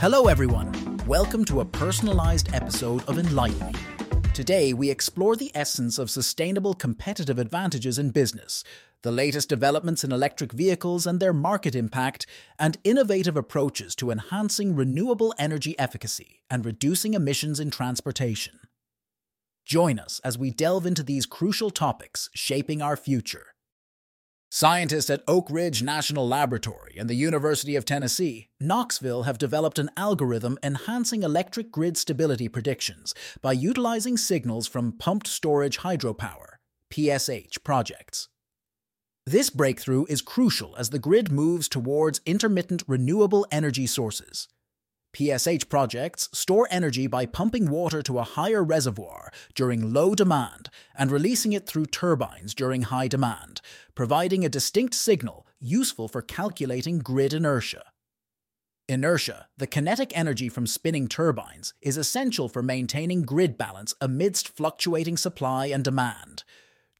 Hello everyone, welcome to a personalized episode of EnlightMe. Today we explore the essence of sustainable competitive advantages in business, the latest developments in electric vehicles and their market impact, and innovative approaches to enhancing renewable energy efficacy and reducing emissions in transportation. Join us as we delve into these crucial topics shaping our future. Scientists at Oak Ridge National Laboratory and the University of Tennessee, Knoxville have developed an algorithm enhancing electric grid stability predictions by utilizing signals from pumped storage hydropower (PSH) projects. This breakthrough is crucial as the grid moves towards intermittent renewable energy sources. PSH projects store energy by pumping water to a higher reservoir during low demand and releasing it through turbines during high demand, providing a distinct signal useful for calculating grid inertia. Inertia, the kinetic energy from spinning turbines, is essential for maintaining grid balance amidst fluctuating supply and demand.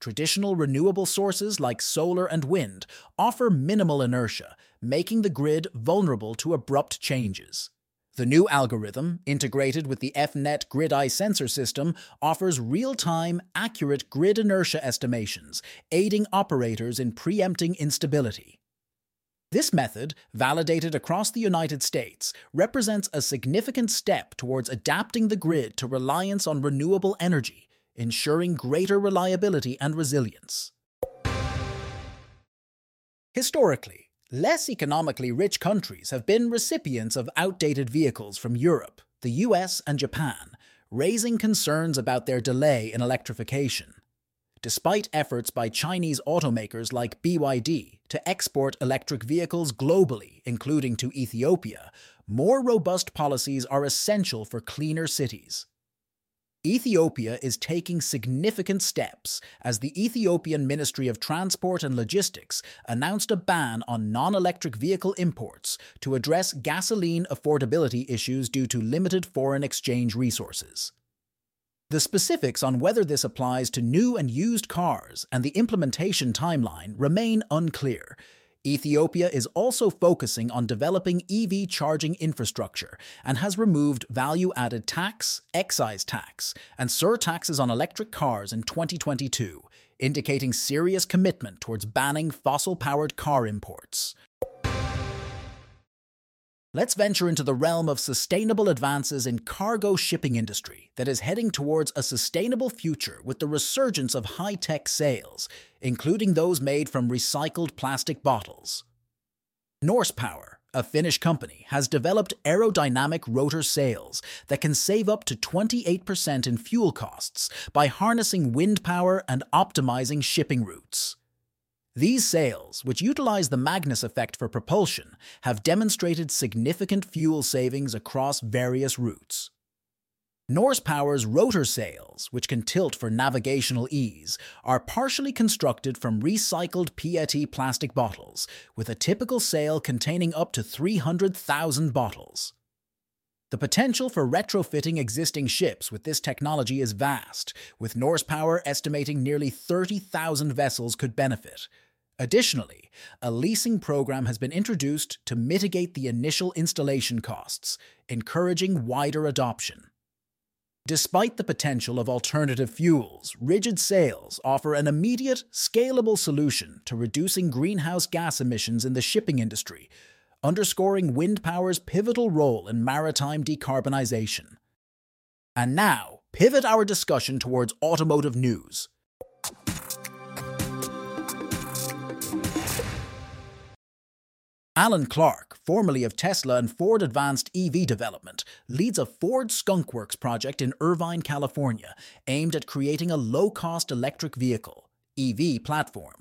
Traditional renewable sources like solar and wind offer minimal inertia, making the grid vulnerable to abrupt changes. The new algorithm, integrated with the FNET GridEye sensor system, offers real-time, accurate grid inertia estimations, aiding operators in preempting instability. This method, validated across the United States, represents a significant step towards adapting the grid to reliance on renewable energy, ensuring greater reliability and resilience. Historically, less economically rich countries have been recipients of outdated vehicles from Europe, the US, and Japan, raising concerns about their delay in electrification. Despite efforts by Chinese automakers like BYD to export electric vehicles globally, including to Ethiopia, more robust policies are essential for cleaner cities. Ethiopia is taking significant steps as the Ethiopian Ministry of Transport and Logistics announced a ban on non-electric vehicle imports to address gasoline affordability issues due to limited foreign exchange resources. The specifics on whether this applies to new and used cars and the implementation timeline remain unclear. Ethiopia is also focusing on developing EV charging infrastructure and has removed value-added tax, excise tax, and surtaxes on electric cars in 2022, indicating serious commitment towards banning fossil-powered car imports. Let's venture into the realm of sustainable advances in cargo shipping industry that is heading towards a sustainable future with the resurgence of high-tech sales, including those made from recycled plastic bottles. Norsepower, a Finnish company, has developed aerodynamic rotor sails that can save up to 28% in fuel costs by harnessing wind power and optimizing shipping routes. These sails, which utilize the Magnus effect for propulsion, have demonstrated significant fuel savings across various routes. Norsepower's rotor sails, which can tilt for navigational ease, are partially constructed from recycled PET plastic bottles, with a typical sail containing up to 300,000 bottles. The potential for retrofitting existing ships with this technology is vast, with Norsepower estimating nearly 30,000 vessels could benefit. Additionally, a leasing program has been introduced to mitigate the initial installation costs, encouraging wider adoption. Despite the potential of alternative fuels, rigid sails offer an immediate, scalable solution to reducing greenhouse gas emissions in the shipping industry, underscoring wind power's pivotal role in maritime decarbonization. And now, pivot our discussion towards automotive news. Alan Clark, formerly of Tesla and Ford Advanced EV Development, leads a Ford Skunk Works project in Irvine, California, aimed at creating a low-cost electric vehicle, EV platform.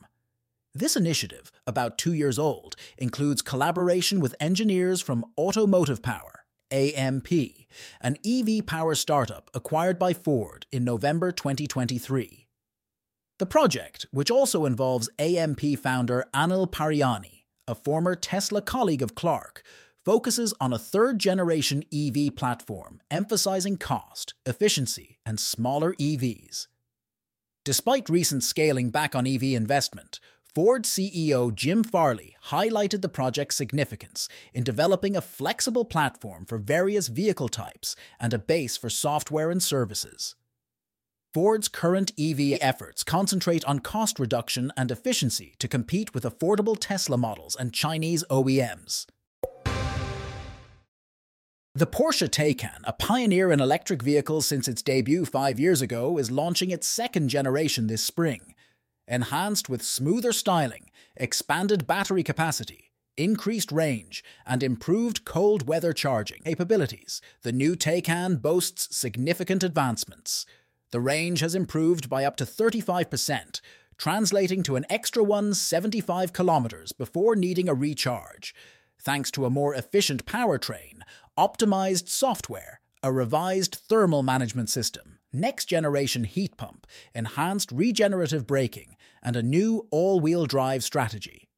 This initiative, about 2 years old, includes collaboration with engineers from Automotive Power, AMP, an EV power startup acquired by Ford in November 2023. The project, which also involves AMP founder Anil Pariani, a former Tesla colleague of Clark, focuses on a third-generation EV platform, emphasizing cost, efficiency, and smaller EVs. Despite recent scaling back on EV investment, Ford CEO Jim Farley highlighted the project's significance in developing a flexible platform for various vehicle types and a base for software and services. Ford's current EV efforts concentrate on cost reduction and efficiency to compete with affordable Tesla models and Chinese OEMs. The Porsche Taycan, a pioneer in electric vehicles since its debut 5 years ago, is launching its second generation this spring. Enhanced with smoother styling, expanded battery capacity, increased range, and improved cold weather charging capabilities, the new Taycan boasts significant advancements. The range has improved by up to 35%, translating to an extra 175 kilometers before needing a recharge, thanks to a more efficient powertrain, optimized software, a revised thermal management system, next-generation heat pump, enhanced regenerative braking, and a new all-wheel drive strategy.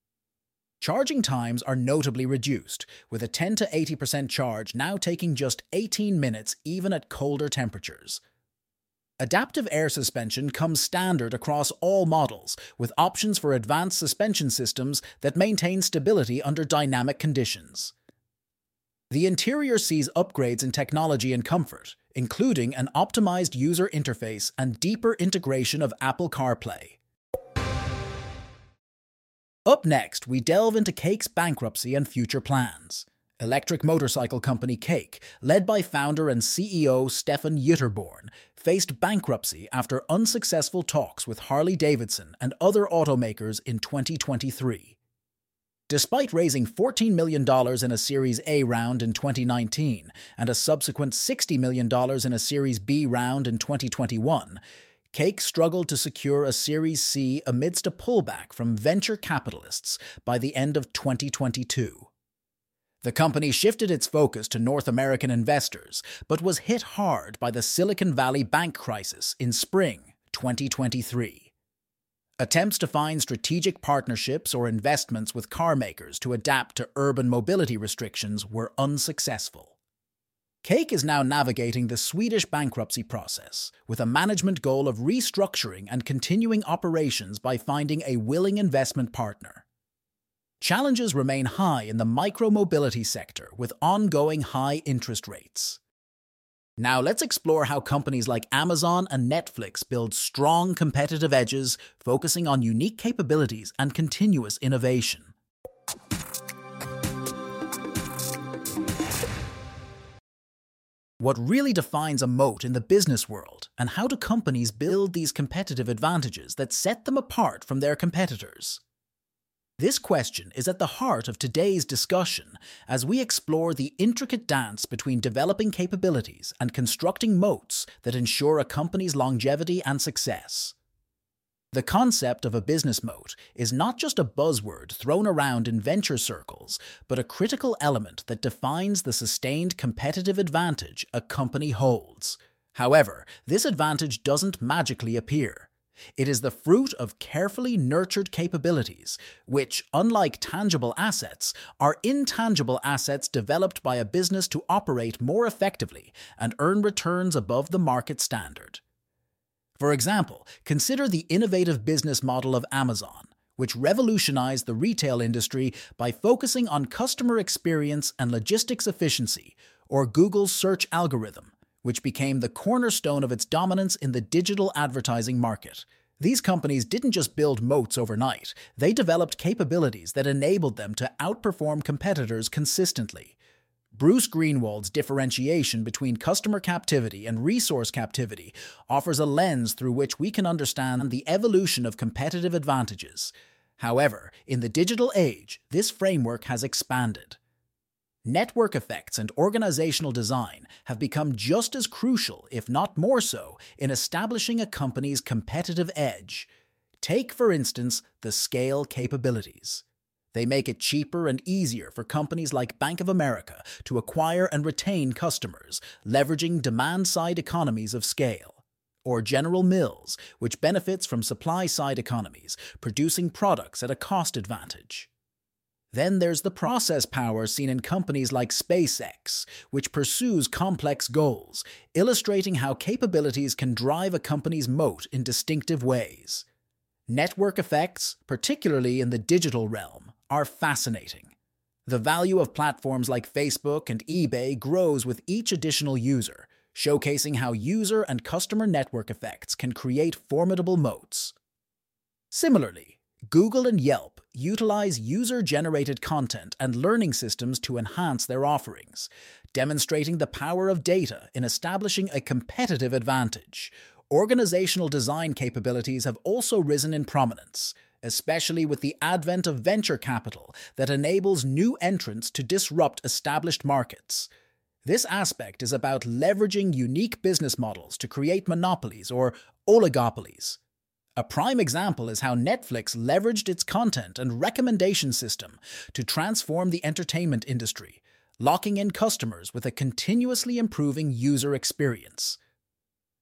Charging times are notably reduced, with a 10 to 80% charge now taking just 18 minutes even at colder temperatures. Adaptive air suspension comes standard across all models, with options for advanced suspension systems that maintain stability under dynamic conditions. The interior sees upgrades in technology and comfort, including an optimized user interface and deeper integration of Apple CarPlay. Up next, we delve into Cake's bankruptcy and future plans. Electric motorcycle company Cake, led by founder and CEO Stefan Yitterborn, faced bankruptcy after unsuccessful talks with Harley-Davidson and other automakers in 2023. Despite raising $14 million in a Series A round in 2019 and a subsequent $60 million in a Series B round in 2021, Cake struggled to secure a Series C amidst a pullback from venture capitalists by the end of 2022. The company shifted its focus to North American investors, but was hit hard by the Silicon Valley Bank crisis in spring 2023. Attempts to find strategic partnerships or investments with carmakers to adapt to urban mobility restrictions were unsuccessful. Cake is now navigating the Swedish bankruptcy process, with a management goal of restructuring and continuing operations by finding a willing investment partner. Challenges remain high in the micromobility sector, with ongoing high interest rates. Now let's explore how companies like Amazon and Netflix build strong competitive edges, focusing on unique capabilities and continuous innovation. What really defines a moat in the business world, and how do companies build these competitive advantages that set them apart from their competitors? This question is at the heart of today's discussion as we explore the intricate dance between developing capabilities and constructing moats that ensure a company's longevity and success. The concept of a business moat is not just a buzzword thrown around in venture circles, but a critical element that defines the sustained competitive advantage a company holds. However, this advantage doesn't magically appear. It is the fruit of carefully nurtured capabilities, which, unlike tangible assets, are intangible assets developed by a business to operate more effectively and earn returns above the market standard. For example, consider the innovative business model of Amazon, which revolutionized the retail industry by focusing on customer experience and logistics efficiency, or Google's search algorithm, which became the cornerstone of its dominance in the digital advertising market. These companies didn't just build moats overnight, they developed capabilities that enabled them to outperform competitors consistently. Bruce Greenwald's differentiation between customer captivity and resource captivity offers a lens through which we can understand the evolution of competitive advantages. However, in the digital age, this framework has expanded. Network effects and organizational design have become just as crucial, if not more so, in establishing a company's competitive edge. Take, for instance, the scale capabilities. They make it cheaper and easier for companies like Bank of America to acquire and retain customers, leveraging demand-side economies of scale. Or General Mills, which benefits from supply-side economies, producing products at a cost advantage. Then there's the process power seen in companies like SpaceX, which pursues complex goals, illustrating how capabilities can drive a company's moat in distinctive ways. Network effects, particularly in the digital realm, are fascinating. The value of platforms like Facebook and eBay grows with each additional user, showcasing how user and customer network effects can create formidable moats. Similarly, Google and Yelp utilize user-generated content and learning systems to enhance their offerings, demonstrating the power of data in establishing a competitive advantage. Organizational design capabilities have also risen in prominence, especially with the advent of venture capital that enables new entrants to disrupt established markets. This aspect is about leveraging unique business models to create monopolies or oligopolies. A prime example is how Netflix leveraged its content and recommendation system to transform the entertainment industry, locking in customers with a continuously improving user experience.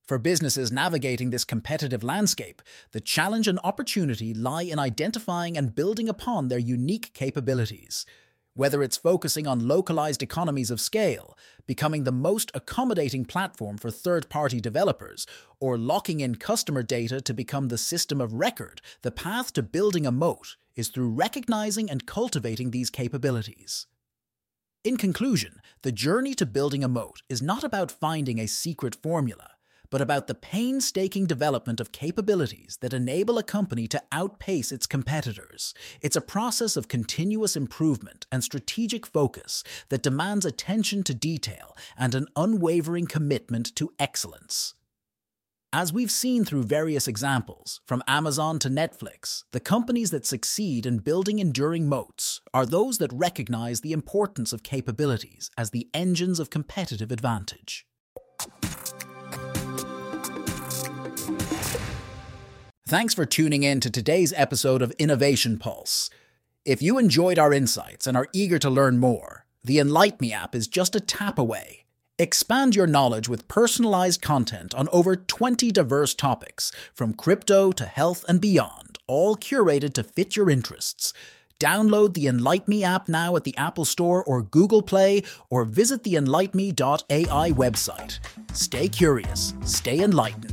For businesses navigating this competitive landscape, the challenge and opportunity lie in identifying and building upon their unique capabilities. Whether it's focusing on localized economies of scale, becoming the most accommodating platform for third-party developers, or locking in customer data to become the system of record, the path to building a moat is through recognizing and cultivating these capabilities. In conclusion, the journey to building a moat is not about finding a secret formula, but about the painstaking development of capabilities that enable a company to outpace its competitors. It's a process of continuous improvement and strategic focus that demands attention to detail and an unwavering commitment to excellence. As we've seen through various examples, from Amazon to Netflix, the companies that succeed in building enduring moats are those that recognize the importance of capabilities as the engines of competitive advantage. Thanks for tuning in to today's episode of Innovation Pulse. If you enjoyed our insights and are eager to learn more, the EnlightMe app is just a tap away. Expand your knowledge with personalized content on over 20 diverse topics, from crypto to health and beyond, all curated to fit your interests. Download the EnlightMe app now at the Apple Store or Google Play, or visit the EnlightMe.ai website. Stay curious, stay enlightened.